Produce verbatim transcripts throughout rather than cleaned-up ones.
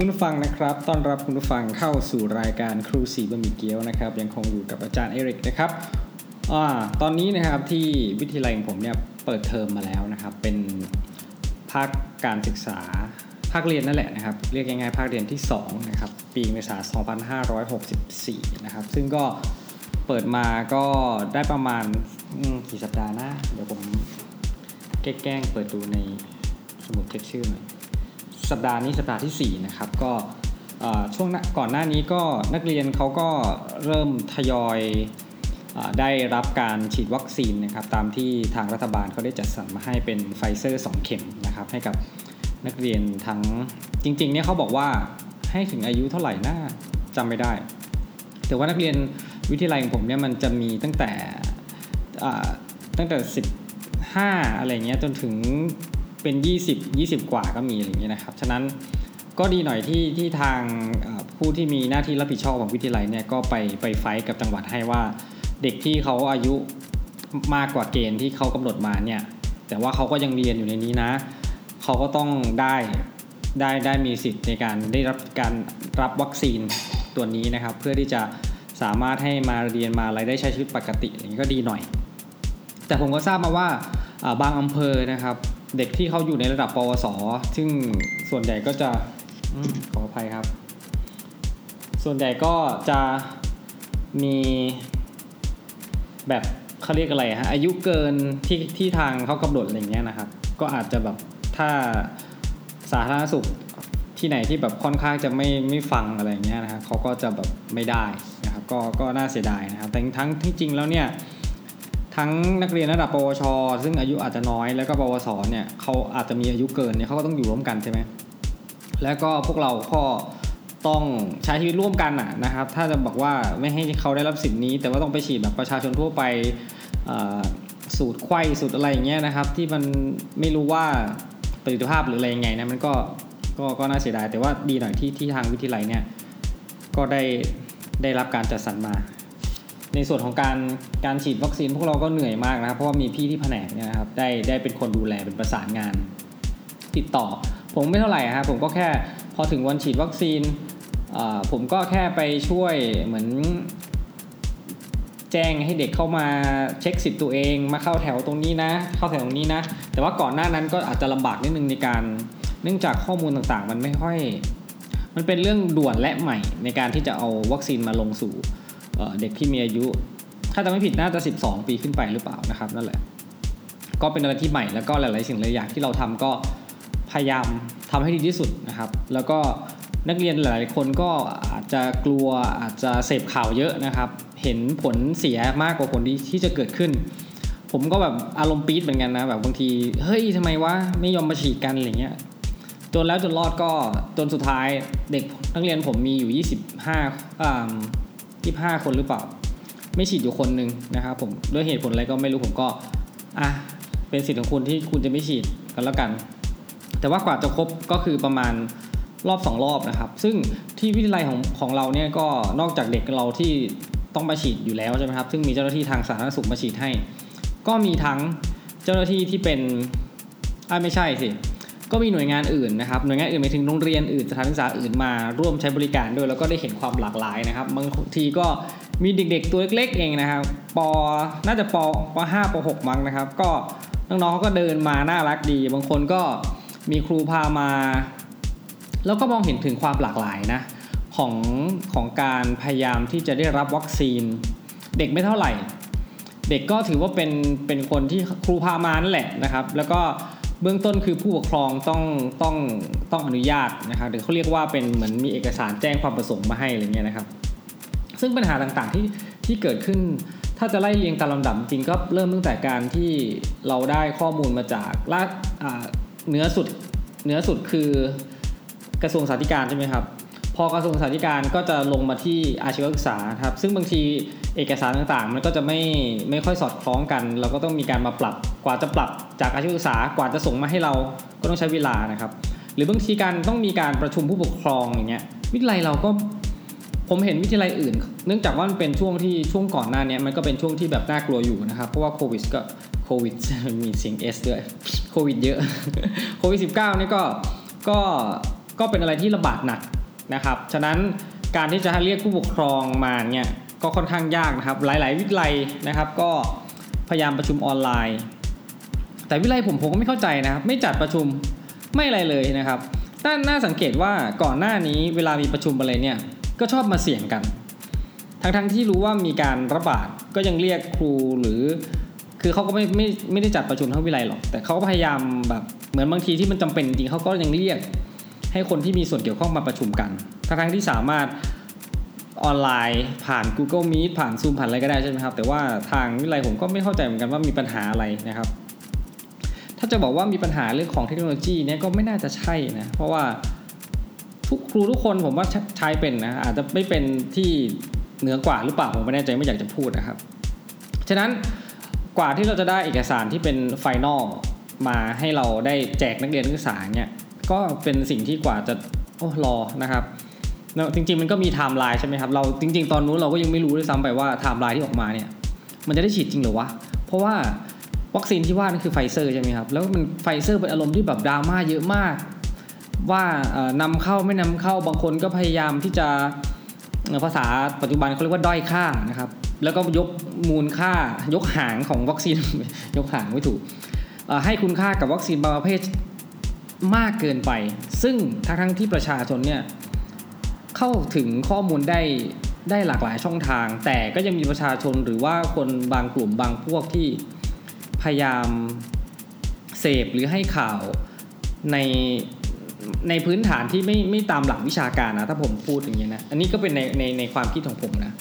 คุณผู้ฟังนะครับต้อนรับคุณผู้ฟังเข้าสู่รายการครูสีบะหมี่เกี๊ยวนะครับยังคงอยู่กับอาจารย์เอริกนะครับอ่าตอนนี้นะครับที่วิทยาลัยของผมเนี่ยเปิดเทอมมาแล้วนะครับเป็นภาคการศึกษาภาคเรียนนั่นแหละนะครับเรียกง่ายๆภาคเรียนที่สองนะครับปีการศึกษาสองพันห้าร้อยหกสิบสี่นะครับซึ่งก็เปิดมาก็ได้ประมาณกี่สัปดาห์นะเดี๋ยวผมแกล้งเปิดดูในสมุดเช็คชื่อหน่อยสัปดาห์นี้สัปดาห์ที่สี่นะครับก็ช่วงก่อนหน้านี้ก็นักเรียนเขาก็เริ่มทยอยได้รับการฉีดวัคซีนนะครับตามที่ทางรัฐบาลเขาได้จัดสรรมาให้เป็นไฟเซอร์สองเข็มนะครับให้กับนักเรียนทั้งจริงๆเนี่ยเขาบอกว่าให้ถึงอายุเท่าไหร่น่าจำไม่ได้แต่ว่านักเรียนวิทยาลัยของผมเนี่ยมันจะมีตั้งแต่ตั้งแต่สิบห้าอะไรเงี้ยจนถึงเป็นยี่สิบ ยี่สิบกว่าก็มีอะไรอย่างเงี้ยนะครับฉะนั้นก็ดีหน่อยที่ที่ทางผู้ที่มีหน้าที่รับผิดชอบของวิทยาลัยเนี่ยก็ไปไปไฟท์กับจังหวัดให้ว่าเด็กที่เขาอายุมากกว่าเกณฑ์ที่เขากำหนดมาเนี่ยแต่ว่าเขาก็ยังเรียนอยู่ในนี้นะเขาก็ต้องได้ได้ได้มีสิทธิ์ในการได้รับการรับวัคซีนตัวนี้นะครับเพื่อที่จะสามารถให้มาเรียนมาอะไรได้ใช้ชีวิตปกติอย่างนี้ก็ดีหน่อยแต่ผมก็ทราบมาว่าบางอำเภอนะครับเด็กที่เขาอยู่ในระดับปวสซึ่งส่วนใหญ่ก็จะขออภัยครับส่วนใหญ่ก็จะมีแบบเขาเรียกอะไรฮะอายุเกินที่ที่ทางเขากำหนดอะไรเงี้ยนะครับก็อาจจะแบบถ้าสาธารณสุขที่ไหนที่แบบค่อนข้างจะไม่ไม่ฟังอะไรเงี้ยนะครับเขาก็จะแบบไม่ได้นะครับก็ก็น่าเสียดายนะครับแต่ทั้งที่จริงแล้วเนี่ยทั้งนักเรียนระดับปวชซึ่งอายุอาจจะน้อยแล้วก็ปวสเนี่ยเขาอาจจะมีอายุเกินเนี่ยเขาก็ต้องอยู่ร่วมกันใช่ไหมแล้วก็พวกเราก็ต้องใช้ชีวิตร่วมกันอ่ะนะครับถ้าจะบอกว่าไม่ให้เขาได้รับสิทธิ์นี้แต่ว่าต้องไปฉีดแบบประชาชนทั่วไปสูตรไข้สูตรอะไรอย่างเงี้ยนะครับที่มันไม่รู้ว่าประสิทธิภาพหรืออะไรยังไงนะมันก็ก็ก็น่าเสียดายแต่ว่าดีหน่อยที่ที่ทางวิทยาลัยเนี่ยก็ได้ได้รับการจัดสรรมาในส่วนของการการฉีดวัคซีนพวกเราก็เหนื่อยมากนะครับเพราะว่ามีพี่ที่แผนกเนี่ยนะครับได้ได้เป็นคนดูแลเป็นประสานงานติดต่อผมไม่เท่าไหร่ครับผมก็แค่พอถึงวันฉีดวัคซีนผมก็แค่ไปช่วยเหมือนแจ้งให้เด็กเข้ามาเช็คสิทธิ์ตัวเองมาเข้าแถวตรงนี้นะเข้าแถวตรงนี้นะแต่ว่าก่อนหน้านั้นก็อาจจะลำบากนิดนึงในการเนื่องจากข้อมูลต่างๆมันไม่ค่อยมันเป็นเรื่องด่วนและใหม่ในการที่จะเอาวัคซีนมาลงสู่เด็กที่มีอายุถ้าจะไม่ผิดน่าจะสิบสองปีขึ้นไปหรือเปล่านะครับนั่นแหละก็เป็นอะไรที่ใหม่แล้วก็หลายๆสิ่งหลายอย่างที่เราทำก็พยายามทำให้ดีที่สุดนะครับแล้วก็นักเรียนหลายๆคนก็อาจจะกลัวอาจจะเสพข่าวเยอะนะครับเห็นผลเสียมากกว่าผลดีที่จะเกิดขึ้นผมก็แบบอารมณ์ปี๊ดเหมือนกันนะแบบบางทีเฮ้ยทำไมวะไม่ยอมมาฉีดกันอะไรเงี้ยจนแล้วจนรอดก็จนสุดท้ายเด็กนักเรียนผมมีอยู่ยี่สิบห้าอ่ายี่สิบห้าคนหรือเปล่าไม่ฉีดอยู่คนนึงนะครับผมด้วยเหตุผลอะไรก็ไม่รู้ผมก็อ่ะเป็นสิทธิ์ของคุณที่คุณจะไม่ฉีดกันแล้วกันแต่ว่ากว่าจะครบก็คือประมาณรอบสองรอบนะครับซึ่งที่วิทยาลัยของของเราเนี่ยก็นอกจากเด็กเราที่ต้องมาฉีดอยู่แล้วใช่มั้ยครับซึ่งมีเจ้าหน้าที่ทางสาธารณสุขมาฉีดให้ก็มีทั้งเจ้าหน้าที่ที่เป็นอ่ะไม่ใช่สิก็มีหน่วยงานอื่นนะครับหน่วยงานอื่นไปถึงโรงเรียนอื่นสถานศึกษาอื่นมาร่วมใช้บริการด้วยแล้วก็ได้เห็นความหลากหลายนะครับบางทีก็มีเด็กๆตัวเล็กๆเองนะครับป.น่าจะป.ป.ห้า ป.หก มั้งนะครับก็น้องๆก็เดินมาน่ารักดีบางคนก็มีครูพามาแล้วก็มองเห็นถึงความหลากหลายนะของของการพยายามที่จะได้รับวัคซีนเด็กไม่เท่าไหร่เด็กก็ถือว่าเป็นเป็นคนที่ครูพามานั่นแหละนะครับแล้วก็เบื้องต้นคือผู้ปกครองต้องต้องต้องอนุญาตนะครับหรือเขาเรียกว่าเป็นเหมือนมีเอกสารแจ้งความประสงค์มาให้อะไรเงี้ยนะครับซึ่งปัญหาต่างๆที่ที่เกิดขึ้นถ้าจะไล่เรียงตามลำดับจริงก็เริ่มตั้งแต่การที่เราได้ข้อมูลมาจากล่าเนื้อสุดเนื้อสุดคือกระทรวงสาธารณสุขใช่ไหมครับพอกระทรวงสาธารณสุขก็จะลงมาที่อาชีวศึกษาครับซึ่งบางทีเอกสารต่างๆมันก็จะไม่ไม่ค่อยสอดคล้องกันเราก็ต้องมีการมาปรับกว่าจะปรับจากอาชีวศึกษากว่าจะส่งมาให้เราก็ต้องใช้เวลานะครับหรือบางทีการต้องมีการประชุมผู้ปกครองอย่างเงี้ยวิทยาลัยเราก็ผมเห็นวิทยาลัยอื่นเนื่องจากว่ามันเป็นช่วงที่ช่วงก่อนหน้านี้มันก็เป็นช่วงที่แบบน่ากลัวอยู่นะครับเพราะว่าโควิดก็โควิดมีเสียง S ด้วยโควิดเยอะโควิดสิบเก้านี่ก็ก็ ก็เป็นอะไรที่ลำบากหนักนะครับฉะนั้นการที่จะเรียกผู้ปกครองมาเนี่ยก็ค่อนข้างยากนะครับหลายๆวิทยาลัยนะครับก็พยายามประชุมออนไลน์แต่วิทยาลัยผมผมก็ไม่เข้าใจนะครับไม่จัดประชุมไม่อะไรเลยนะครับน่าน่าสังเกตว่าก่อนหน้านี้เวลามีประชุมอะไรเนี่ยก็ชอบมาเสี่ยงกันทั้งทั้งที่รู้ว่ามีการระบาดก็ยังเรียกครูหรือคือเขาก็ไม่ไม่ไม่ได้จัดประชุมทั้งวิทยาลัยหรอกแต่เขาก็พยายามแบบเหมือนบางทีที่มันจำเป็นจริงเขาก็ยังเรียกให้คนที่มีส่วนเกี่ยวข้องมาประชุมกันทั้งทั้งที่สามารถออนไลน์ผ่าน Google Meet ผ่าน Zoom ผ่านอะไรก็ได้ใช่ไหมครับแต่ว่าทางวิทยาลัยผมก็ไม่เข้าใจเหมือนกันว่ามีปัญหาอะไรนะครับถ้าจะบอกว่ามีปัญหาเรื่องของเทคโนโลยีเนี่ยก็ไม่น่าจะใช่นะเพราะว่าทุกครูทุกคนผมว่าใช้เป็นนะอาจจะไม่เป็นที่เหนือกว่าหรือเปล่าผมไม่แน่ใจไม่อยากจะพูดนะครับฉะนั้นกว่าที่เราจะได้เอกสารที่เป็นไฟนอลมาให้เราได้แจกนักเรียนนักศึกษาเนี่ยก็เป็นสิ่งที่กว่าจะโอ้รอนะครับจริงๆมันก็มีไทม์ไลน์ใช่ไหมครับเราจริงๆตอนนู้นเราก็ยังไม่รู้ด้วยซ้ำไปว่าไทม์ไลน์ที่ออกมาเนี่ยมันจะได้ฉีดจริงหรือวะเพราะว่าวัคซีนที่ว่านั่นคือไฟเซอร์ใช่ไหมครับแล้วมันไฟเซอร์เป็นอารมณ์ที่แบบดราม่าเยอะมากว่านำเข้าไม่นำเข้าบางคนก็พยายามที่จะภาษาปัจจุบันเขาเรียกว่าด้อยค่านะครับแล้วก็ยกมูลค่ายกหางของวัคซีน ยกหางไม่ถูกให้คุณค่ากับวัคซีนบางประเภทมากเกินไปซึ่งทั้งๆที่ประชาชนเนี่ยเข้าถึงข้อมูลได้ได้หลากหลายช่องทางแต่ก็ยังมีประชาชนหรือว่าคนบางกลุ่มบางพวกที่พยายามเสพหรือให้ข่าวในในพื้นฐานที่ไม่ไม่ตามหลักวิชาการนะถ้าผมพูดอย่างนี้นะอันนี้ก็เป็นในในในความคิดของผมนะ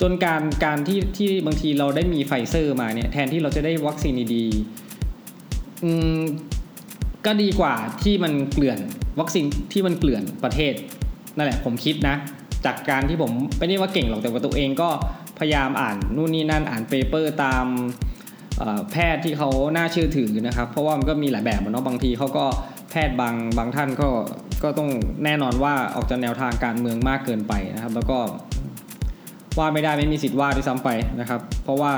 จนการการที่ที่บางทีเราได้มีไฟเซอร์มาเนี่ยแทนที่เราจะได้วัคซีนดีอืมก็ดีกว่าที่มันเกลื่อนวัคซีนที่มันเกลื่อนประเทศนั่นแหละผมคิดนะจากการที่ผมไม่ได้ว่าเก่งหรอกแต่ว่าตัวเองก็พยายามอ่านนู่นนี่นั่นอ่านเปเปอร์ตามแพทย์ที่เขาน่าเชื่อถือนะครับเพราะว่ามันก็มีหลายแบบเนาะบางทีเขาก็แพทย์บางบางท่านก็ก็ต้องแน่นอนว่าออกจากแนวทางการเมืองมากเกินไปนะครับแล้วก็ว่าไม่ได้ไม่มีสิทธิ์ว่าด้วยซ้ำไปนะครับเพราะว่า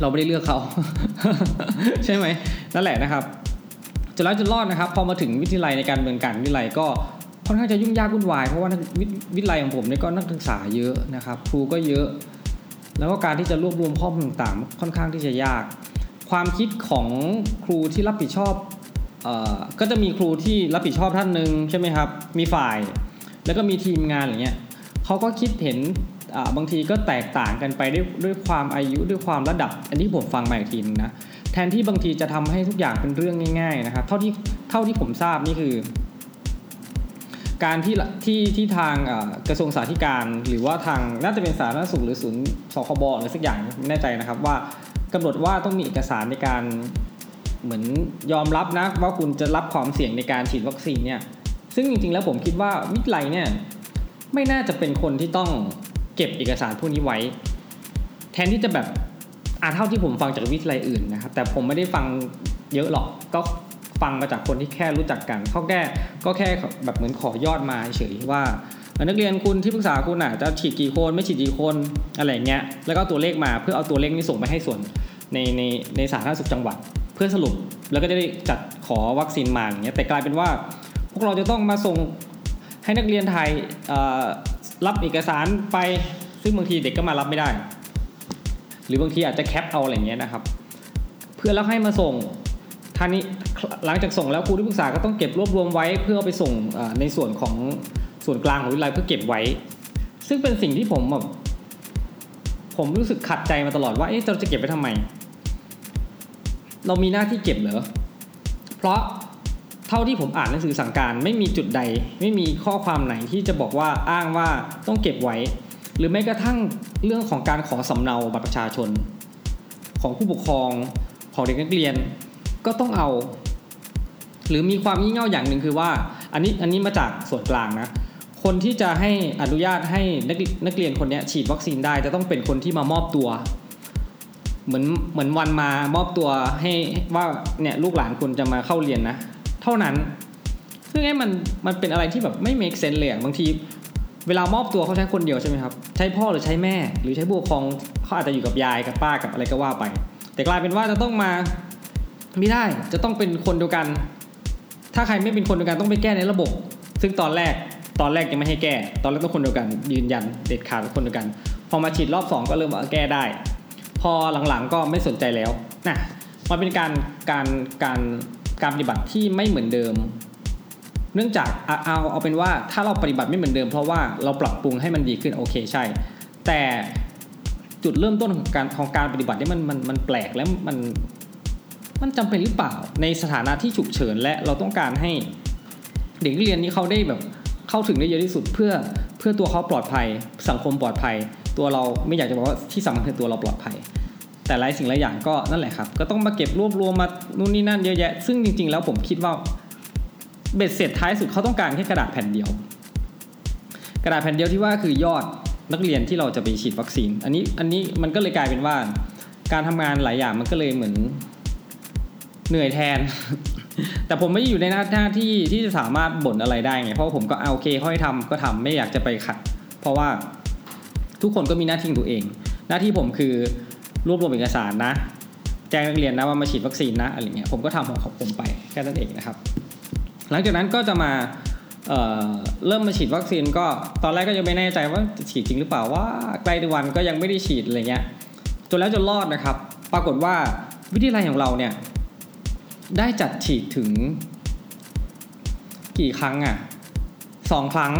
เราไม่ได้เลือกเขา ใช่ไหมนั่นแหละนะครับจนแล้วจนรอดนะครับพอมาถึงวิทยาลัยในการดำเนินการวิทยาลัยก็ค่อนข้างจะยุ่งยากวุ่นวายเพราะว่าวิทยาลัยของผมเนี่ยก็นักศึกษาเยอะนะครับครูก็เยอะแล้วก็การที่จะรวบรวมข้อมูลต่างๆค่อนข้างที่จะยากความคิดของครูที่รับผิดชอบเอ่อก็จะมีครูที่รับผิดชอบท่านนึงใช่ไหมครับมีฝ่ายแล้วก็มีทีมงานอย่างเงี้ยเขาก็คิดเห็นอ่าบางทีก็แตกต่างกันไปด้วยด้วยความอายุด้วยความระดับอันนี้ผมฟังมาอีกทีนึงนะแทนที่บางทีจะทำให้ทุกอย่างเป็นเรื่องง่ายๆนะครับเท่าที่เท่าที่ผมทราบนี่คือการที่ที่ที่ทางกระทรวงสาธารณสุขหรือว่าทางน่าจะเป็นสาธารณสุขหรือศูนย์สคบหรือสักอย่างไม่แน่ใจนะครับว่ากำหนดว่าต้องมีเอกสารในการเหมือนยอมรับนะว่าคุณจะรับความเสี่ยงในการฉีดวัคซีนเนี่ยซึ่งจริงๆแล้วผมคิดว่าวิทยาลัยเนี่ยไม่น่าจะเป็นคนที่ต้องเก็บเอกสารพวกนี้ไว้แทนที่จะแบบอ่าเท่าที่ผมฟังจากวิทยาลัยอื่นนะครับแต่ผมไม่ได้ฟังเยอะหรอกก็ฟังมาจากคนที่แค่รู้จักกันเขาแค่ก็แค่แบบเหมือนขอยอดมาเฉยว่านักเรียนคุณที่ปรึกษาคุณอ่ะจะฉีดกี่คนไม่ฉีดกี่คนอะไรเงี้ยแล้วก็ตัวเลขมาเพื่อเอาตัวเลขนี้ส่งไปให้ส่วนในในในสาธารณสุขจังหวัดเพื่อสรุปแล้วก็จะได้จัดขอวัคซีนมาอย่างเงี้ยแต่กลายเป็นว่าพวกเราจะต้องมาส่งให้นักเรียนไทยรับเอกสารไปซึ่งบางทีเด็กก็มารับไม่ได้หรือบางทีอาจจะแคปเอาอะไรเงี้ยนะครับเพื่อแล้วให้มาส่งท่านี้หลังจากส่งแล้วครูที่ปรึกษาก็ต้องเก็บรวบรวมไว้เพื่อไปส่งในส่วนของส่วนกลางของวิทยาลัยเพื่อเก็บไว้ซึ่งเป็นสิ่งที่ผมแบบผมรู้สึกขัดใจมาตลอดว่าเอ๊ะเราจะเก็บไว้ทำไมเรามีหน้าที่เก็บเหรอเพราะเท่าที่ผมอ่านหนังสือสั่งการไม่มีจุดใดไม่มีข้อความไหนที่จะบอกว่าอ้างว่าต้องเก็บไว้หรือแม้กระทั่งเรื่องของการขอสำเนาบัตรประชาชนของผู้ปกครองของเด็กนักเรียนก็ต้องเอาหรือมีความงี่เง่าอย่างหนึ่งคือว่าอันนี้อันนี้มาจากส่วนกลางนะคนที่จะให้อนุญาตให้นักนักเรียนคนนี้ฉีดวัคซีนได้จะต้องเป็นคนที่มามอบตัวเหมือนเหมือนวันมามอบตัวให้ว่าเนี่ยลูกหลานคุณจะมาเข้าเรียนนะเท่านั้นซึ่งไอ้มันมันเป็นอะไรที่แบบไม่ make sense เลยบางทีเวลามอบตัวเขาใช้คนเดียวใช่ไหมครับใช้พ่อหรือใช้แม่หรือใช้ผู้ปกครองเขาอาจจะอยู่กับยายกับป้ากับอะไรก็ว่าไปแต่กลายเป็นว่าจะต้องมาไม่ได้จะต้องเป็นคนเดียวกันถ้าใครไม่เป็นคนเดียวกันต้องไปแก้ในระบบ ซึ่งตอนแรกตอนแรกยังไม่ให้แก้ตอนแรกต้องคนเดียวกันยืนยันเด็ดขาดคนเดียวกันพอมาฉีดรอบสองก็เริ่มแก้ได้พอหลังๆก็ไม่สนใจแล้วนะมันเป็นการการการการปฏิบัติที่ไม่เหมือนเดิมเนื่องจากเอาเอาเป็นว่าถ้าเราปฏิบัติไม่เหมือนเดิมเพราะว่าเราปรับปรุงให้มันดีขึ้นโอเคใช่แต่จุดเริ่มต้นของการของการปฏิบัตินี่มันมันมันแปลกและมันมันจำเป็นหรือเปล่าในสถานะที่ฉุกเฉินและเราต้องการให้เด็กนักเรียนนี้เขาได้แบบเข้าถึงได้เยอะที่สุดเพื่อเพื่อตัวเขาปลอดภัยสังคมปลอดภัยตัวเราไม่อยากจะบอกว่าที่สำคัญคือตัวเราปลอดภัยแต่หลายสิ่งหลายอย่างก็นั่นแหละครับก็ต้องมาเก็บรวบรวมมานู่นนี่นั่นเยอะแยะซึ่งจริงๆแล้วผมคิดว่าเบ็ดเสร็จท้ายสุดเขาต้องการแค่กระดาษแผ่นเดียวกระดาษแผ่นเดียวที่ว่าคือยอดนักเรียนที่เราจะไปฉีดวัคซีนอันนี้อันนี้มันก็เลยกลายเป็นว่าการทำงานหลายอย่างมันก็เลยเหมือนเหนื่อยแทน แต่ผมไม่ได้อยู่ในหน้าหน้าที่ที่จะสามารถบ่นอะไรได้ไงเพราะผมก็เอาโอเคค่อยทำก็ทำไม่อยากจะไปขัดเพราะว่าทุกคนก็มีหน้าที่ตัวเองหน้าที่ผมคือรวบรวมเอกสารนะแจ้งนักเรียนนะว่ามาฉีดวัคซีนนะอะไรเงี้ยผมก็ทำของผมไปแค่นั้นเองนะครับหลังจากนั้นก็จะมา เอ่อ เริ่มมาฉีดวัคซีนก็ตอนแรกก็ยังไม่แน่ใจว่าฉีดจริงหรือเปล่าว่าใกล้ถึงวันก็ยังไม่ได้ฉีดอะไรเงี้ยจนแล้วจนรอดนะครับปรากฏว่าวิทยาลัยของเราเนี่ยได้จัดฉีดถึงกี่ครั้งอ่ะสองครั้ง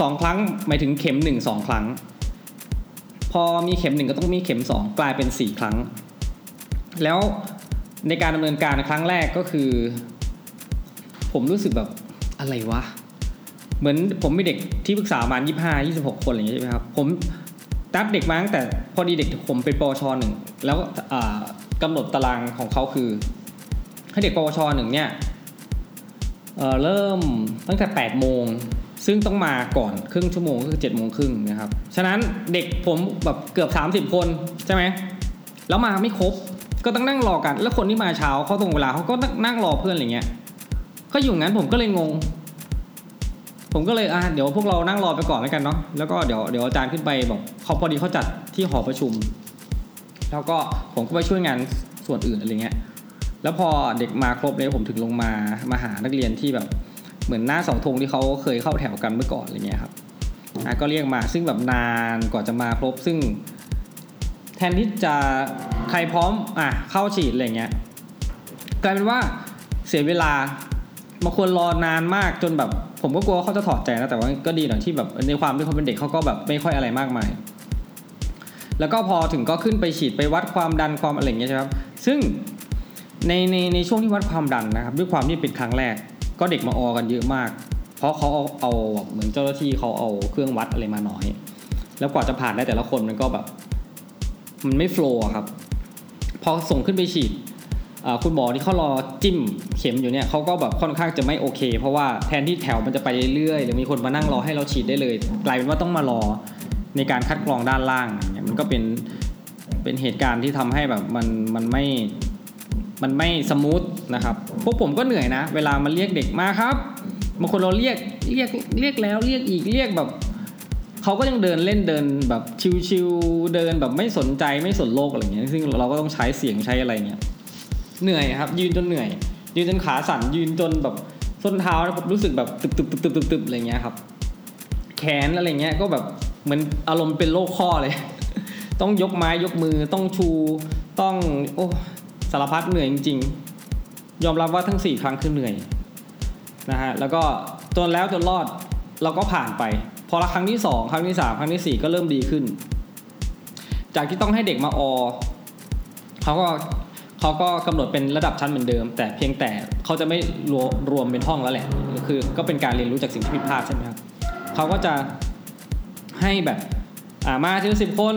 สองครั้งหมายถึงเข็มหนึ่งสองครั้งพอมีเข็มหนึ่งก็ต้องมีเข็มสองกลายเป็นสี่ครั้งแล้วในการดำเนินการครั้งแรกก็คือผมรู้สึกแบบอะไรวะเหมือนผมมีเด็กที่ปรึกษาประมาณยี่สิบห้ายี่สิบหกคนอะไรอย่างเงี้ยใช่ไหมครับผมตัดเด็กมาตั้งแต่พอดีเด็กผมเป็นปวชหนึ่งแล้วกำหนดตารางของเขาคือให้เด็กปวชหนึ่งเนี่ย เ, เริ่มตั้งแต่แปดโมงซึ่งต้องมาก่อนครึ่งชั่วโมงก็คือเจ็ดโมงครึ่งนะครับฉะนั้นเด็กผมแบบเกือบสามสิบคนใช่ไหมแล้วมาไม่ครบก็ต้องนั่งรอกันแล้วคนที่มาเช้าเขาตรงเวลาเขาก็นั่งรอเพื่อนอะไรเงี้ยก็อยู่งั้นผมก็เลยงงผมก็เลยอ่ะเดี๋ยวพวกเรานั่งรอไปก่อนแล้วกันเนาะแล้วก็เดี๋ยวเดี๋ยวอาจารย์ขึ้นไปบอกเขาพอดีเขาจัดที่หอประชุมแล้วก็ผมก็ไปช่วยงานส่วนอื่นอะไรเงี้ยแล้วพอเด็กมาครบเลยผมถึงลงมามาหานักเรียนที่แบบเหมือนหน้าเสาธงที่เขาเคยเข้าแถวกันเมื่อก่อนอะไรเงี้ยครับอ่ะก็เรียกมาซึ่งแบบนานกว่าจะมาครบซึ่งแทนที่จะใครพร้อมอ่ะเข้าฉีดอะไรเงี้ยกลายเป็นว่าเสียเวลาบางคนรอนานมากจนแบบผมก็กลัวเขาจะถอดใจนะแต่ว่าก็ดีหน่อยที่แบบในความที่เขาเป็นเด็กเขาก็แบบไม่ค่อยอะไรมากมายแล้วก็พอถึงก็ขึ้นไปฉีดไปวัดความดันความอะไรเงี้ยใช่ครับซึ่งในในในช่วงที่วัดความดันนะครับด้วยความที่เป็นครั้งแรกก็เด็กมาออกันเยอะมากเพราะเขาเอาเอาเหมือนเจ้าหน้าที่เขาเอาเครื่องวัดอะไรมาน้อยแล้วกว่าจะผ่านได้แต่ละคนมันก็แบบมันไม่โฟล์ครับพอส่งขึ้นไปฉีดคุณหมอที่เขารอจิ้มเข็มอยู่เนี่ยเขาก็แบบค่อนข้างจะไม่โอเคเพราะว่าแทนที่แถวมันจะไปเรื่อยๆหรือมีคนมานั่งรอให้เราฉีดได้เลยกลายเป็นว่าต้องมารอในการคัดกรองด้านล่างเนี่ยมันก็เป็นเป็นเหตุการณ์ที่ทำให้แบบมันมันไม่มันไม่สมูทนะครับพวกผมก็เหนื่อยนะเวลามันเรียกเด็กมาครับบางคนเราเรียกเรียกเรียกแล้วเรียกอีกเรียกแบบเขาก็ยังเดินเล่นเดินแบบชิวๆเดินแบบไม่สนใจไม่สนโลกอะไรอย่างเงี้ยซึ่งเราก็ต้องใช้เสียงใช้อะไรเงี้ยเหนื่อยครับยืนจนเหนื่อยยืนจนขาสั่นยืนจนแบบส้นเท้าผมรู้สึกแบบตึบๆๆๆอะไรเงี้ยครับแขนอะไรเงี้ยก็แบบเหมือนอารมณ์เป็นโรคข้อเลยต้องยกไม้ยกมือต้องชูต้องโอ้สารพัดเหนื่อยจริงๆยอมรับว่าทั้งสี่ครั้งคือเหนื่อยนะฮะแล้วก็จนแล้วจนรอดเราก็ผ่านไปพอละครั้งที่สองครั้งที่สามครั้งที่สี่ก็เริ่มดีขึ้นจากที่ต้องให้เด็กมาออเขาก็เขาก็กำหนดเป็นระดับชั้นเหมือนเดิมแต่เพียงแต่เขาจะไม่รวมรวมเป็นห้องแล้วแหละคือก็เป็นการเรียนรู้จากสิ่งที่ผิดพลาดใช่ไหมครับเขาก็จะให้แบบอ่ามาทีละสิบคน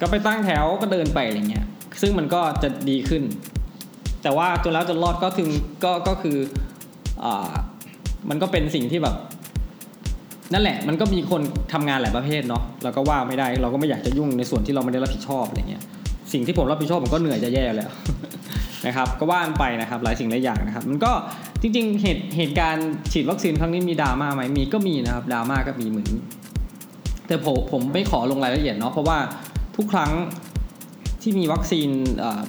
ก็ไปตั้งแถวก็เดินไปอะไรเงี้ยซึ่งมันก็จะดีขึ้นแต่ว่าจนแล้วจนรอดก็ถึงก็ก็คืออ่ามันก็เป็นสิ่งที่แบบนั่นแหละมันก็มีคนทำงานหลายประเภทเนาะเราก็ว่าไม่ได้เราก็ไม่อยากจะยุ่งในส่วนที่เราไม่ได้รับผิดชอบอะไรเงี้ยสิ่งที่ผมรับผิดชอบผมก็เหนื่อยจะแย่แล้วนะครับก็ว่ากันไปนะครับหลายสิ่งหลายอย่างนะครับมันก็จริงๆเหตุเหตุการณ์ฉีดวัคซีนครั้งนี้มีดราม่าไหมมีก็มีนะครับดราม่าก็มีเหมือนแต่ผมผมไม่ขอลงรายละเอียดเนาะเพราะว่าทุกครั้ง ที่มีวัคซีน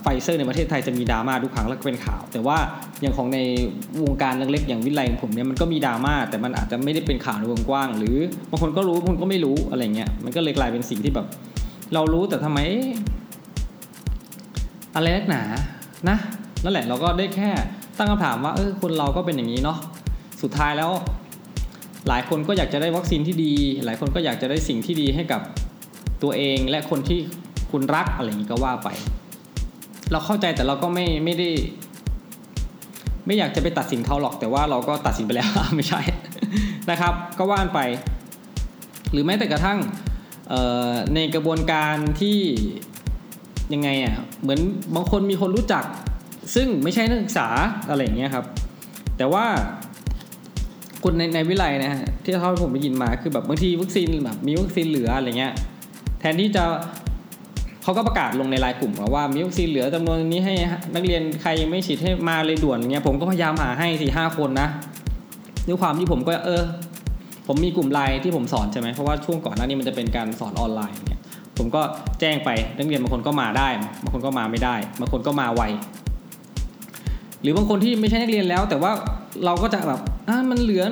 ไฟเซอร์ในประเทศไทยจะมีดราม่าทุกครั้งแล้วก็เป็นข่าวแต่ว่าอย่างของในวงการเล็กๆอย่างวิไลของผมเนี่ยมันก็มีดราม่าแต่มันอาจจะไม่ได้เป็นข่าวในวงกว้างหรือบางคนก็รู้บางคนก็ไม่รู้อะไรเงี้ยมันก็เลยกลายเป็นสิ่งที่แบบเรารู้แต่ทำไมอะไรนักหนานะนั่นแหละเราก็ได้แค่ตั้งคำถามว่าเออคนเราก็เป็นอย่างนี้เนาะสุดท้ายแล้วหลายคนก็อยากจะได้วัคซีนที่ดีหลายคนก็อยากจะได้สิ่งที่ดีให้กับตัวเองและคนที่คุณรักอะไรอย่างนี้ก็ว่าไปเราเข้าใจแต่เราก็ไม่ไม่ได้ไม่อยากจะไปตัดสินเขาหรอกแต่ว่าเราก็ตัดสินไปแล้ว ไม่ใช่ นะครับก็ว่านไปหรือแม้แต่กระทั่งในกระบวนการที่ยังไงอ่ะเหมือนบางคนมีคนรู้จักซึ่งไม่ใช่นักศึกษาอะไรอย่างเงี้ยครับแต่ว่าคนในในวิไลนะฮะที่เท่าที่ผมได้ยินมาคือแบบบางทีวัคซีนแบบมีวัคซีนเหลืออะไรเงี้ยแทนที่จะเขาก็ประกาศลงในไลน์กลุ่มว่ามีวัคซีนเหลือจำนวนนี้ให้นักเรียนใครยังไม่ฉีดให้มาเลยด่วนอย่างเงี้ยผมก็พยายามหาให้ สี่ถึงห้า คนนะด้วยความที่ผมก็เออผมมีกลุ่มไลน์ที่ผมสอนใช่มั้ยเพราะว่าช่วงก่อนหน้านี้มันจะเป็นการสอนออนไลน์เงี้ยผมก็แจ้งไปนักเรียนบางคนก็มาได้บางคนก็มาไม่ได้บางคนก็มาไวหรือบางคนที่ไม่ใช่นักเรียนแล้วแต่ว่าเราก็จะแบบอ่ะมันเหลือ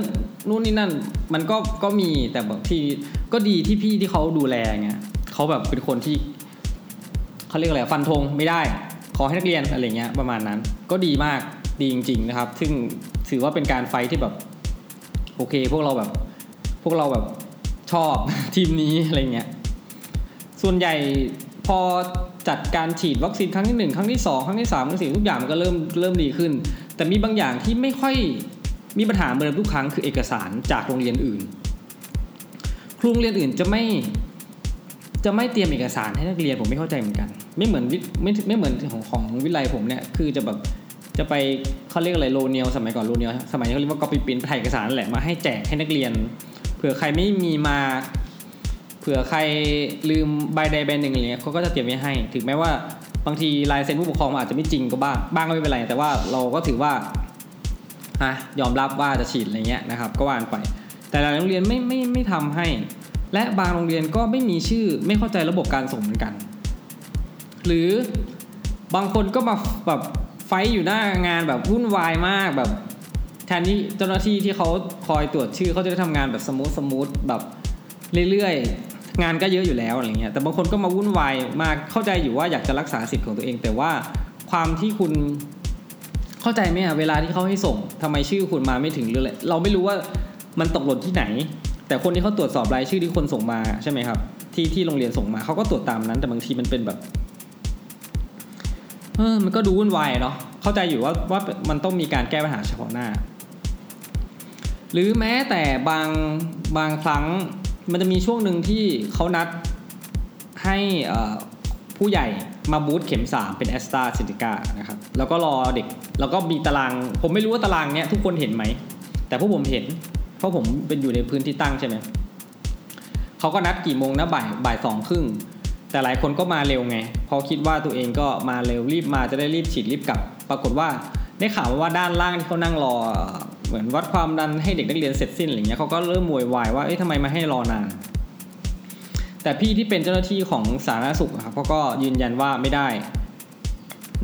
นู่นนี่นั่นมันก็ก็มีแต่บางทีก็ดีที่พี่ที่เขาดูแลเงี้ยเขาแบบเป็นคนที่เขาเรียกอะไรฟันธงไม่ได้ขอให้นักเรียนอะไรเงี้ยประมาณนั้นก็ดีมากดีจริงๆนะครับซึ่งถือว่าเป็นการไฟที่แบบโอเคพวกเราแบบพวกเราแบบชอบทีมนี้อะไรเงี้ยส่วนใหญ่พอจัดการฉีดวัคซีนครั้งที่หนึ่งครั้งที่สองครั้งที่สามครั้งที่สี่ทุกอย่างมันก็เริ่มเริ่มดีขึ้นแต่มีบางอย่างที่ไม่ค่อยมีปัญหาเหมือนทุกครั้งคือเอกสารจากโรงเรียนอื่นครูโรงเรียนอื่นจะไม่จะไม่เตรียมเอกสารให้นักเรียนผมไม่เข้าใจเหมือนกันไม่เหมือนไม่ไม่เหมือนของของวิไลผมเนี่ยคือจะแบบจะไปเขาเรียกอะไรโลเนียลสมัยก่อนโลเนียลสมัยนี้เขาเรียกว่า copy print ถ่ายเอกสารแหละมาให้แจกให้นักเรียนเผื่อใครไม่มีมาเผื่อใครลืมใบใดใบหนึ่งอะไรเงี้ยเขาก็จะเตรียมไว้ให้ถึงแม้ว่าบางทีลายเซ็นผู้ปกครองอาจจะไม่จริงก็บ้างบ้างก็ไม่เป็นไรแต่ว่าเราก็ถือว่าอ่ะยอมรับว่าจะฉีดอะไรเงี้ยนะครับก็ว่านไปแต่หลายโรงเรียนไม่ไม่ไม่ทำให้และบางโรงเรียนก็ไม่มีชื่อไม่เข้าใจระบบการส่งเหมือนกันหรือบางคนก็มาแบบไฟอยู่หน้างานแบบวุ่นวายมากแบบแทนที่เจ้าหน้าที่ที่เขาคอยตรวจชื่อเขาจะได้ทำงานแบบสมูทสมูทแบบเรื่อยๆงานก็เยอะอยู่แล้วอะไรเงี้ยแต่บางคนก็มาวุ่นวายมากเข้าใจอยู่ว่าอยากจะรักษาสิทธิ์ของตัวเองแต่ว่าความที่คุณเข้าใจไหมอ่ะเวลาที่เขาให้ส่งทำไมชื่อคุณมาไม่ถึงเลยเราไม่รู้ว่ามันตกหล่นที่ไหนแต่คนที่เขาตรวจสอบรายชื่อที่คนส่งมาใช่ไหมครับที่ที่โรงเรียนส่งมาเขาก็ตรวจตามนั้นแต่บางทีมันเป็นแบบเออมันก็ดูวุ่นวายเนาะเข้าใจอยู่ว่าว่ามันต้องมีการแก้ปัญหาเฉพาะหน้าหรือแม้แต่บางบางครั้งมันจะมีช่วงหนึ่งที่เขานัดให้ผู้ใหญ่มาบูสต์เข็มสามเป็นแอสตราเซเนกานะครับแล้วก็รอเด็กแล้วก็มีตารางผมไม่รู้ว่าตารางเนี้ยทุกคนเห็นไหมแต่พวกผมเห็นเพราะผมเป็นอยู่ในพื้นที่ตั้งใช่ไหมเขาก็นัดกี่โมงนะบ่ายบ่ายสองครึ่งแต่หลายคนก็มาเร็วไงพอคิดว่าตัวเองก็มาเร็วรีบมาจะได้รีบฉีดรีบกลับปรากฏว่าได้ข่าวว่าด้านล่างที่เขานั่งรอเหมือนวัดความดันให้เด็กนักเรียนเสร็จสิ้นอะไรเงี้ยเขาก็เริ่มโวยวายว่าเอ๊ะทำไมมาให้รอนานแต่พี่ที่เป็นเจ้าหน้าที่ของสาธารณสุขครับเขาก็ยืนยันว่าไม่ได้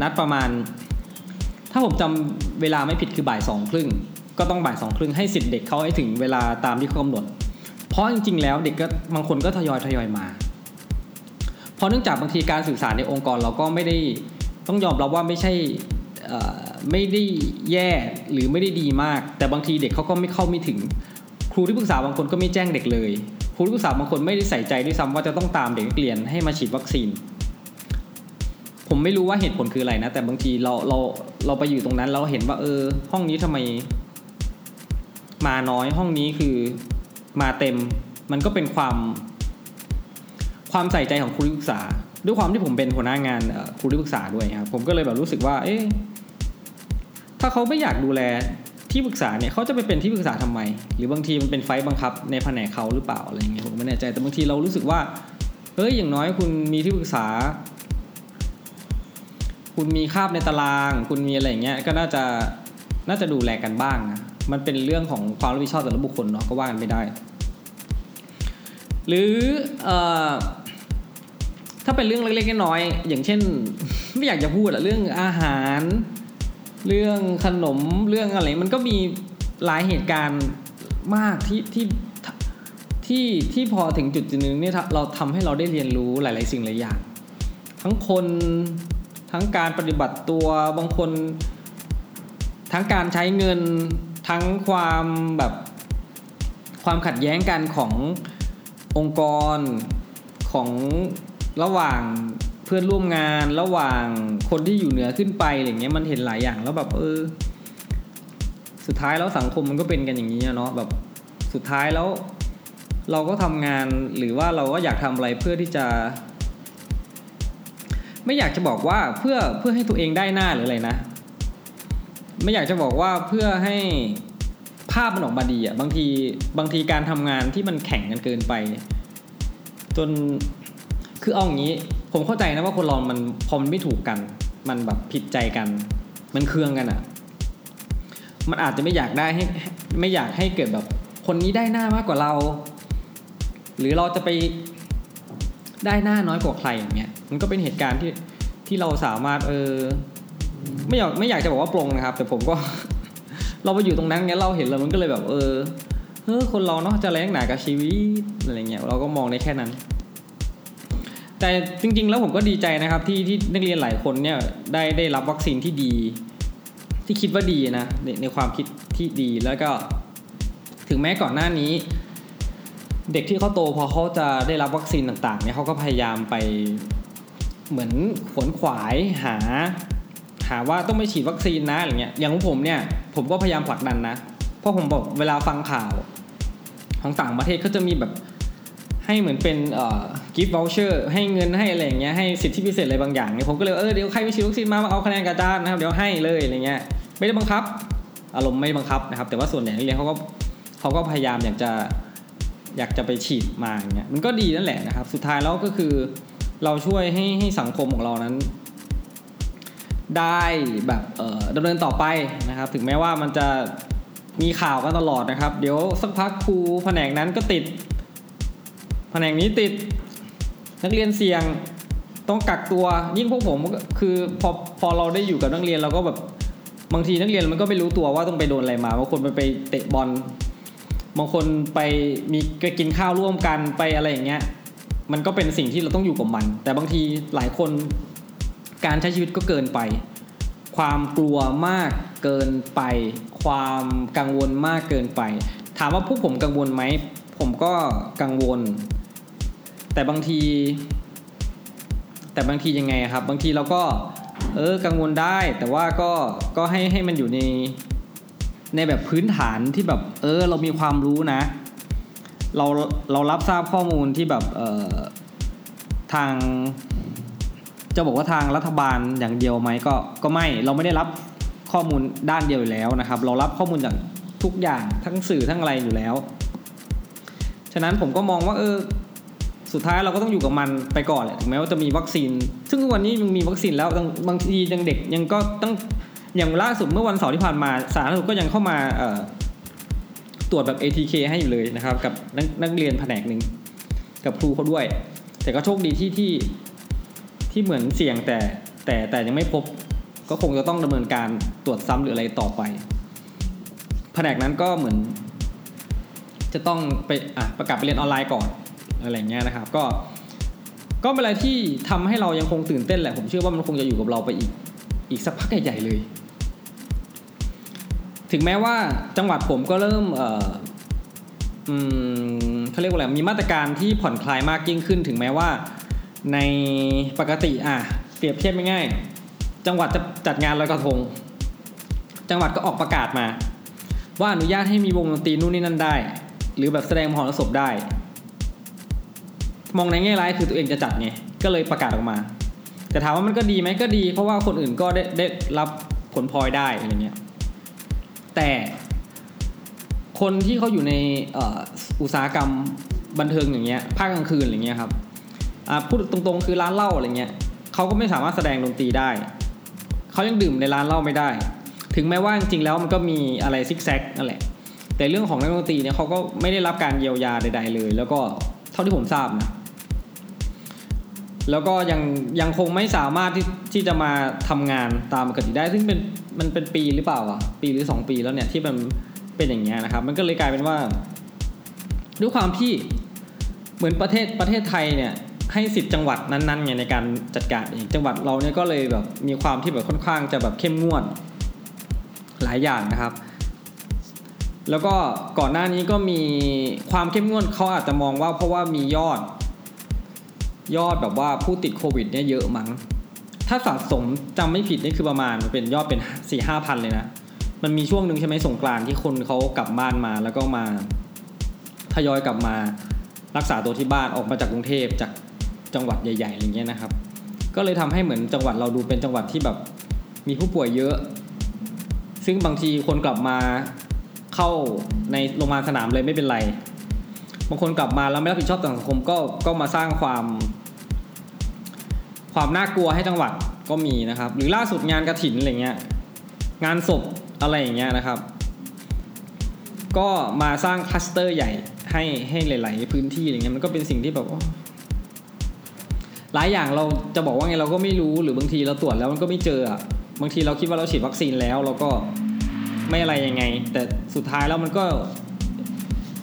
นัดประมาณถ้าผมจำเวลาไม่ผิดคือบ่ายสองครึ่งก็ต้องบ่ายสองครึ่งให้สิทธิ์เด็กเขาให้ถึงเวลาตามที่เขากำหนดเพราะจริงๆแล้วเด็กก็บางคนก็ทยอยทยอยมาเพราะเนื่องจากบางทีการสื่อสารในองค์กรเราก็ไม่ได้ต้องยอมรับว่าไม่ใช่ไม่ได้แย่หรือไม่ได้ดีมากแต่บางทีเด็กเขาก็ไม่เข้าไม่ถึงครูที่ปรึกษาบางคนก็ไม่แจ้งเด็กเลยครูที่ปรึกษาบางคนไม่ได้ใส่ใจด้วยซ้ำว่าจะต้องตามเด็กนักเรียนให้มาฉีดวัคซีนผมไม่รู้ว่าเหตุผลคืออะไรนะแต่บางทีเราเราเราไปอยู่ตรงนั้นเราเห็นว่าเออห้องนี้ทำไมมาน้อยห้องนี้คือมาเต็มมันก็เป็นความความใส่ใจของครูที่ปรึกษาด้วยความที่ผมเป็นหัวหน้างานครูที่ปรึกษาด้วยครับผมก็เลยแบบรู้สึกว่าเอ๊ะถ้าเขาไม่อยากดูแลที่ปรึกษาเนี่ยเขาจะไปเป็นที่ปรึกษาทำไมหรือบางทีมันเป็นไฟบังคับในแผนกเขาหรือเปล่าอะไรเงี้ยผมไม่แน่ใจแต่บางทีเรารู้สึกว่าเอ้ยอย่างน้อยคุณมีที่ปรึกษาคุณมีคาบในตารางคุณมีอะไรอย่างเงี้ยก็น่าจะน่าจะดูแลกันบ้างนะมันเป็นเรื่องของความรับผิดชอบแต่ละบุคคลเนาะก็ว่ากันไม่ได้หรือเอ่อ ถ้าเป็นเรื่องเล็กๆน้อยๆอย่างเช่นไม่อยากจะพูดอะเรื่องอาหารเรื่องขนมเรื่องอะไรมันก็มีหลายเหตุการณ์มากที่ที่ที่ที่พอถึงจุดนึงเนี่ยเราทำให้เราได้เรียนรู้หลายๆสิ่งหลายอย่างทั้งคนทั้งการปฏิบัติตัวบางคนทั้งการใช้เงินทั้งความแบบความขัดแย้งกันขององค์กรของระหว่างเพื่อนร่วมงานระหว่างคนที่อยู่เหนือขึ้นไปอะไรเงี้ยมันเห็นหลายอย่างแล้วแบบเออสุดท้ายแล้วสังคมมันก็เป็นกันอย่างนี้เนาะแบบสุดท้ายแล้วเราก็ทำงานหรือว่าเราก็อยากทำอะไรเพื่อที่จะไม่อยากจะบอกว่าเพื่อเพื่อให้ตัวเองได้หน้าหรืออะไรนะไม่อยากจะบอกว่าเพื่อให้ภาพมันออกมาดีอ่ะบางทีบางทีการทำงานที่มันแข่งกันเกินไปเนี่ยจนคือเอาอย่างนี้ผมเข้าใจนะว่าคนเรามันพอมันไม่ถูกกันมันแบบผิดใจกันมันเคืองกันอ่ะมันอาจจะไม่อยากได้ให้ไม่อยากให้เกิดแบบคนนี้ได้หน้ามากกว่าเราหรือเราจะไปได้หน้าน้อยกว่าใครอย่างเงี้ยมันก็เป็นเหตุการณ์ที่ที่เราสามารถเออไม่อยากไม่อยากจะบอกว่าปลงนะครับแต่ผมก็ เราไปอยู่ตรงนั้นเงี้ยเราเห็นแล้วมันก็เลยแบบเออเฮ้อคนเราเนาะจะแรงหนากับชีวิตอะไรเงี้ยเราก็มองได้แค่นั้นแต่จริงๆแล้วผมก็ดีใจนะครับที่ที่นักเรียนหลายคนเนี่ยได้ได้รับวัคซีนที่ดีที่คิดว่าดีนะในในความคิดที่ดีแล้วก็ถึงแม้ก่อนหน้านี้เด็กที่เขาโตพอเขาจะได้รับวัคซีนต่างๆเนี่ยเขาก็พยายามไปเหมือนขวนขวายหาหาว่าต้องไม่ฉีดวัคซีนนะอะไรเงี้ยอย่างของผมเนี่ยผมก็พยายามผลักดันนะเพราะผมบอกเวลาฟังข่าวของต่างประเทศเขาจะมีแบบให้เหมือนเป็นเอ่อ gift voucher ให้เงินให้อะไรอย่างเงี้ยให้สิทธิพิเศษอะไรบางอย่างเนี่ยผมก็เลยเออเดี๋ยวใครไม่ฉีดวัคซีนมามาเอาคะแนนกระดานนะครับเดี๋ยวให้เลยอะไรเงี้ยไม่ได้บังคับอารมณ์ไม่บังคับนะครับแต่ว่าส่วนใหญ่นักเรียนเขาก็เขาก็พยายามอยากจะอยากจะไปฉีดมาอย่างเงี้ยมันก็ดีนั่นแหละนะครับสุดท้ายแล้วก็คือเราช่วยให้ให้สังคมของเรานั้นได้แบบเอ่อดำเนินต่อไปนะครับถึงแม้ว่ามันจะมีข่าวกันตลอดนะครับเดี๋ยวสักพักครูแผนกนั้นก็ติดแผนกนี้ติดนักเรียนเสี่ยงต้องกักตัวยิ่งพวกผมก็คือพอพอเราได้อยู่กับนักเรียนเราก็แบบบางทีนักเรียนมันก็ไม่รู้ตัวว่าต้องไปโดนอะไรมาบางคนมันไปเตะบอลบางคนไปมีไปกินข้าวร่วมกันไปอะไรอย่างเงี้ยมันก็เป็นสิ่งที่เราต้องอยู่กับมันแต่บางทีหลายคนการใช้ชีวิตก็เกินไปความกลัวมากเกินไปความกังวลมากเกินไปถามว่าพวกผมกังวลไหมผมก็กังวลแต่บางทีแต่บางทียังไงครับบางทีเราก็เออกังวลได้แต่ว่าก็ก็ให้ให้มันอยู่ในในแบบพื้นฐานที่แบบเออเรามีความรู้นะเราเรารับทราบข้อมูลที่แบบเอ่อทางจะบอกว่าทางรัฐบาลอย่างเดียวไหมก็ก็ไม่เราไม่ได้รับข้อมูลด้านเดียวอยู่แล้วนะครับเรารับข้อมูลจากทุกอย่างทั้งสื่อทั้งอะไรอยู่แล้วฉะนั้นผมก็มองว่าเออสุดท้ายเราก็ต้องอยู่กับมันไปก่อนแหละถึงแม้ว่าจะมีวัคซีนซึ่งวันนี้มันมีวัคซีนแล้วบางทียังเด็กยังก็ต้องอย่างล่าสุดเมื่อวันเสาร์ที่ผ่านมาสาธารณสุขก็ยังเข้ามาตรวจแบบ เอ ที เค ให้อยู่เลยนะครับกับนักเรียนแผนกหนึ่งกับครูเขาด้วยแต่ก็โชคดีที่ที่ที่เหมือนเสี่ยงแต่แต่แต่ยังไม่พบก็คงจะต้องดำเนินการตรวจซ้ำหรืออะไรต่อไปแผนกนั้นก็เหมือนจะต้องไปอ่ะประกาศไปเรียนออนไลน์ก่อนอะไรเงี้ยนะครับก็ก็เป็นอะไรที่ทำให้เรายังคงตื่นเต้นแหละผมเชื่อว่ามันคงจะอยู่กับเราไปอีกอีกสักพักใหญ่ๆเลยถึงแม้ว่าจังหวัดผมก็เริ่มเอ่ออืมเขาเรียกว่าอะไรมีมาตรการที่ผ่อนคลายมากยิ่งขึ้นถึงแม้ว่าในปกติอ่ะเปรียบเทียบง่ายๆจังหวัดจะจัดงานลอยกระทงจังหวัดก็ออกประกาศมาว่าอนุญาตให้มีวงดนตรีนู่นนี่นั่นได้หรือแบบแสดงมหรสพได้มองในแง่ร้ายคือตัวเองจะจัดไงก็เลยประกาศออกมาแต่ถามว่ามันก็ดีไหมก็ดีเพราะว่าคนอื่นก็ได้ได้รับผลพลอยได้อะไรเงี้ยแต่คนที่เขาอยู่ในอุตสาหกรรมบันเทิงอย่างเงี้ยภาคกลางคืนอะไรเงี้ยครับพูดตรงๆคือร้านเหล้าอะไรเงี้ยเขาก็ไม่สามารถแสดงดนตรีได้เขายังดื่มในร้านเหล้าไม่ได้ถึงแม้ว่าจริงๆแล้วมันก็มีอะไรซิกแซกนั่นแหละแต่เรื่องของนักดนตรีเนี่ยเขาก็ไม่ได้รับการเยียวยาใดๆเลยแล้วก็เท่าที่ผมทราบนะ แล้วก็ยังยังคงไม่สามารถที่ที่จะมาทำงานตามปกติได้ซึ่งเป็นมันเป็นปีหรือเปล่าอ่ะปีหรือสองปีแล้วเนี่ยที่มันเป็นอย่างเงี้ยนะครับมันก็เลยกลายเป็นว่าด้วยความที่เหมือนประเทศประเทศไทยเนี่ยให้สิบจังหวัดนั้นๆไงในการจัดการเองจังหวัดเราเนี่ยก็เลยแบบมีความที่แบบค่อนข้างจะแบบเข้มงวดหลายอย่างนะครับแล้วก็ก่อนหน้านี้ก็มีความเข้มงวดเขาอาจจะมองว่าเพราะว่ามียอดยอดแบบว่าผู้ติดโควิดเนี่ยเยอะมั้งถ้าสะสมจำไม่ผิดนี่คือประมาณเป็นยอดเป็น สี่ถึงห้าพัน เลยนะมันมีช่วงนึงใช่ไหมสงกรานต์ที่คนเขากลับบ้านมาแล้วก็มาทยอยกลับมารักษาตัวที่บ้านออกมาจากกรุงเทพจากจังหวัดใหญ่ๆอะไรเงี้ยนะครับก็เลยทำให้เหมือนจังหวัดเราดูเป็นจังหวัดที่แบบมีผู้ป่วยเยอะซึ่งบางทีคนกลับมาเข้าในโรงพยาบาลสนามเลยไม่เป็นไรบางคนกลับมาแล้วไม่รับผิดชอบต่อสังคมก็ก็มาสร้างความความน่ากลัวให้จังหวัดก็มีนะครับหรือล่าสุดงานกฐินอะไรเงี้ยงานศพอะไรอย่างเงี้ยนะครับก็มาสร้างคลัสเตอร์ใหญ่ให้ให้หลายๆพื้นที่อะไรเงี้ยมันก็เป็นสิ่งที่แบบหลายอย่างเราจะบอกว่าไงเราก็ไม่รู้หรือบางทีเราตรวจแล้วมันก็ไม่เจออ่ะบางทีเราคิดว่าเราฉีดวัคซีนแล้วเราก็ไม่อะไรยังไงแต่สุดท้ายแล้วมันก็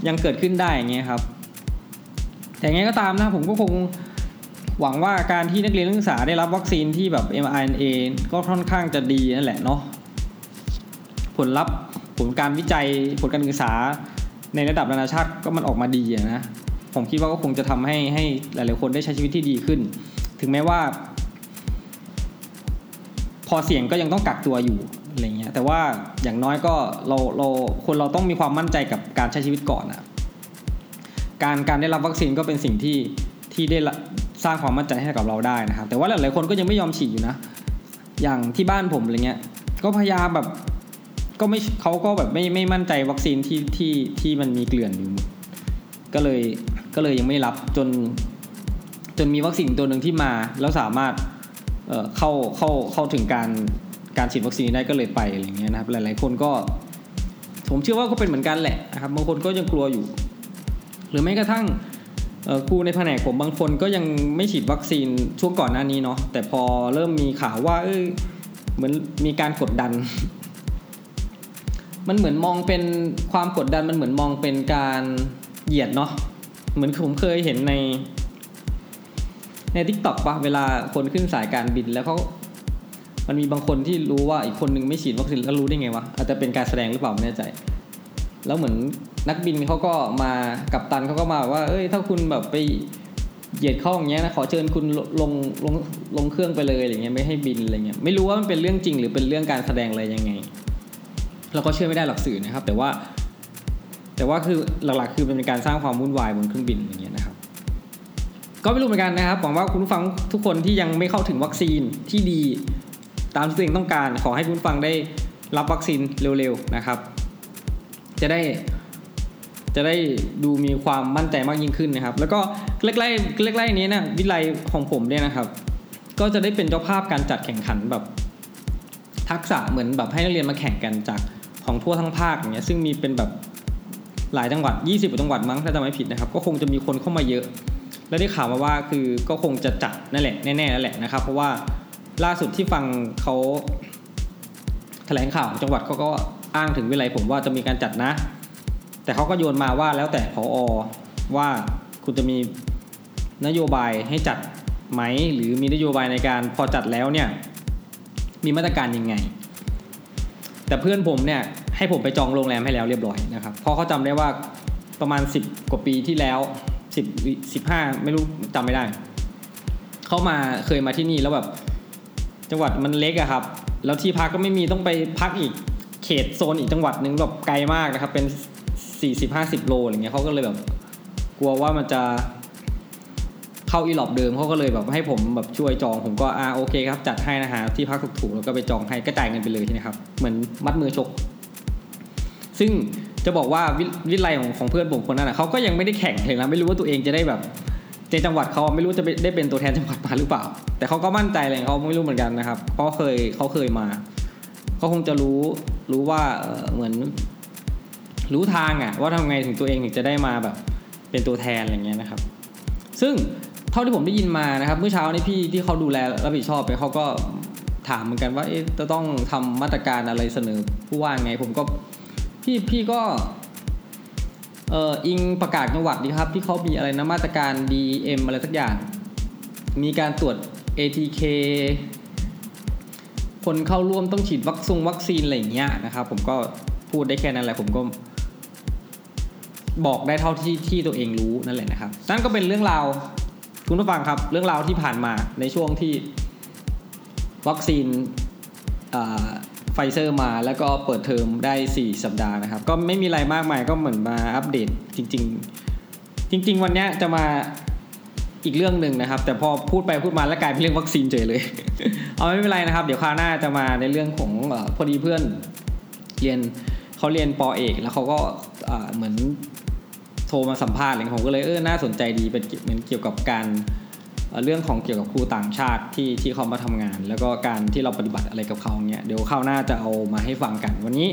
ยังเกิดขึ้นได้อย่างเงี้ยครับแต่ไงก็ตามนะผมก็คงหวังว่าการที่นักเรียนนักศึกษาได้รับวัคซีนที่แบบ เอ็ม อาร์ เอ็น เอ ก็ค่อนข้างจะดีนั่นแหละเนาะผลลัพธ์ผลการวิจัยผลการศึกษาในระดับนานาชาติก็มันออกมาดีนะผมคิดว่าก็คงจะทำให้ให้หลายๆคนได้ใช้ชีวิตที่ดีขึ้นถึงแม้ว่าพอเสี่ยงก็ยังต้องกักตัวอยู่อะไรเงี้ยแต่ว่าอย่างน้อยก็เราเราคนเราต้องมีความมั่นใจกับการใช้ชีวิตก่อนนะการการได้รับวัคซีนก็เป็นสิ่งที่ที่ได้สร้างความมั่นใจให้กับเราได้นะครับแต่ว่าหลายๆคนก็ยังไม่ยอมฉีดอยู่นะอย่างที่บ้านผมอะไรเงี้ยก็พยายามแบบก็ไม่เขาก็แบบไม่ไม่มั่นใจวัคซีนที่ที่ที่มันมีเกลื่อนอยู่ก็เลยก็เลยยังไม่รับจนจนมีวัคซีนตัวนึงที่มาแล้วสามารถเอ่อเข้าเข้าเข้าถึงการการฉีดวัคซีนได้ก็เลยไปอะไรเงี้ยนะครับหลายๆคนก็ผมเชื่อว่าก็เป็นเหมือนกันแหละนะครับบางคนก็ยังกลัวอยู่หรือแม้กระทั่งเอ่อครูในแผนกผมบางคนก็ยังไม่ฉีดวัคซีนช่วงก่อนหน้านี้เนาะแต่พอเริ่มมีข่าวว่าเอ้ยเหมือนมีการกดดันมันเหมือนมองเป็นความกดดันมันเหมือนมองเป็นการเหยียดเนาะเหมือนผมเคยเห็นในใน TikTok ป่ะเวลาคนขึ้นสายการบินแล้วเขามันมีบางคนที่รู้ว่าอีกคนนึงไม่ฉีดวัคซีนแล้วรู้ได้ไงวะอาจจะเป็นการแสดงหรือเปล่าไม่แน่ใจแล้วเหมือนนักบินเขาก็มากัปตันเขาก็มาว่าเอ้ยถ้าคุณแบบไปเหยียดเขาอย่างเงี้ยนะขอเชิญคุณลงลงลงเครื่องไปเลยอะไรเงี้ยไม่ให้บินอะไรเงี้ยไม่รู้ว่ามันเป็นเรื่องจริงหรือเป็นเรื่องการแสดงอะไรยังไงเราก็เชื่อไม่ได้หลักสื่อนะครับแต่ว่าแต่ว่าคือหลักๆคือเป็นการสร้างความวุ่นวายบนเครื่องบินอย่างเงี้ยนะครับก็ไม่รู้เหมือนกันนะครับหวังว่าคุณผู้ฟังทุกคนที่ยังไม่เข้าถึงวัคซีนที่ดีตามที่ตัวเองต้องการขอให้คุณผู้ฟังได้รับวัคซีนเร็วๆนะครับจะได้จะได้ดูมีความมั่นใจมากยิ่งขึ้นนะครับแล้วก็ใกล้ๆใกล้ๆนี้นะวิทยาลัยของผมเนี่ยนะครับก็จะได้เป็นเจ้าภาพการจัดแข่งขันแบบทักษะเหมือนแบบให้นักเรียนมาแข่งกันจากของทั่วทั้งภาคอย่างเงี้ยซึ่งมีเป็นแบบหลายจังหวัดยี่สิบจังหวัดมั้งถ้าจำไม่ผิดนะครับก็คงจะมีคนเข้ามาเยอะและได้ข่าวมาว่าคือก็คงจะจัดนั่นแหละแน่ๆนั่นแหละนะครับเพราะว่าล่าสุดที่ฟังเขาแถลงข่าวจังหวัดเขาก็อ้างถึงวิทยาลัยผมว่าจะมีการจัดนะแต่เขาก็โยนมาว่าแล้วแต่ผอ.ว่าคุณจะมีนโยบายให้จัดไหมหรือมีนโยบายในการพอจัดแล้วเนี่ยมีมาตรการยังไงแต่เพื่อนผมเนี่ยให้ผมไปจองโรงแรมให้แล้วเรียบร้อยนะครับเพราะเขาจำได้ว่าประมาณสิบกว่าปีที่แล้วสิบ สิบห้าไม่รู้จำไม่ได้เขามาเคยมาที่นี่แล้วแบบจังหวัดมันเล็กอะครับแล้วที่พักก็ไม่มีต้องไปพักอีกเขตโซนอีกจังหวัดนึงแบบไกลมากนะครับเป็นสี่สิบ ห้าสิบโลอะไรเงี้ยเขาก็เลยแบบกลัวว่ามันจะเข้าอีหลอบเดิมเขาก็เลยแบบให้ผมแบบช่วยจองผมก็อ่าโอเคครับจัดให้นะฮะที่พักถูกๆแล้วก็ไปจองให้ก็จ่ายเงินไปเลยนะครับเหมือนมัดมือชกซึ่งจะบอกว่าวิทยาลัยของของเพื่อนผมคนนั้นนะเขาก็ยังไม่ได้แข่งเลยนะไม่รู้ว่าตัวเองจะได้แบบในจังหวัดเขาไม่รู้จะได้เป็นตัวแทนจังหวัดมาหรือเปล่าแต่เขาก็มั่นใจเลยเขาไม่รู้เหมือนกันนะครับเพราะเคยเขาเคยมาเขาคงจะรู้รู้ว่าเหมือนรู้ทางอ่ะว่าทำไงถึงตัวเองถึงจะได้มาแบบเป็นตัวแทนอะไรเงี้ยนะครับซึ่ง เท่าที่ผมได้ยินมานะครับเมื่อเช้านี้พี่ที่เขาดูแลรับผิดชอบไปเขาก็ถามเหมือนกันว่าเอ๊ะจะต้องทำมาตรการอะไรเสนอผู้ว่าไงผมก็พี่พี่ก็เอ่ออิงประกาศจังหวัดดีครับที่เขามีอะไรนะมาตรการ ดี เอ็ม อะไรสักอย่างมีการตรวจ เอ ที เค คนเข้าร่วมต้องฉีดวัคซงวัคซีนอะไรอย่างเงี้ยนะครับผมก็พูดได้แค่นั้นแหละผมก็บอกได้เท่าที่ที่ตัวเองรู้นั่นแหละนะครับนั่นก็เป็นเรื่องราวคุณผู้ฟังครับเรื่องราวที่ผ่านมาในช่วงที่วัคซีนไฟเซอร์มาแล้วก็เปิดเทอมได้สี่สัปดาห์นะครับก็ไม่มีอะไรมากมายก็เหมือนมาอัปเดตจริงๆจริงๆวันนี้จะมาอีกเรื่องนึงนะครับแต่พอพูดไปพูดมาแล้วกลายเป็นเรื่องวัคซีนเฉยเลย เอาไม่เป็นไรนะครับเดี๋ยวคราวหน้าจะมาในเรื่องของเอ่อพอดีเพื่อนเรียนเขาเรียนป.เอกแล้วเขาก็เอ่อเหมือนโทรมาสัมภาษณ์อะไรผมก็เลยเออน่าสนใจดีเป็นเหมือนเกี่ยวกับการเรื่องของเกี่ยวกับครูต่างชาติที่ที่เขามาทำงานแล้วก็การที่เราปฏิบัติอะไรกับเขาเนี่ยเดี๋ยวคราวหน้าจะเอามาให้ฟังกันวันนี้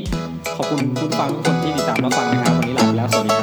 ขอบคุณคุณฟังทุกคนที่ติดตามรับฟังนะครับวันนี้ลาไปแล้วสวัสดี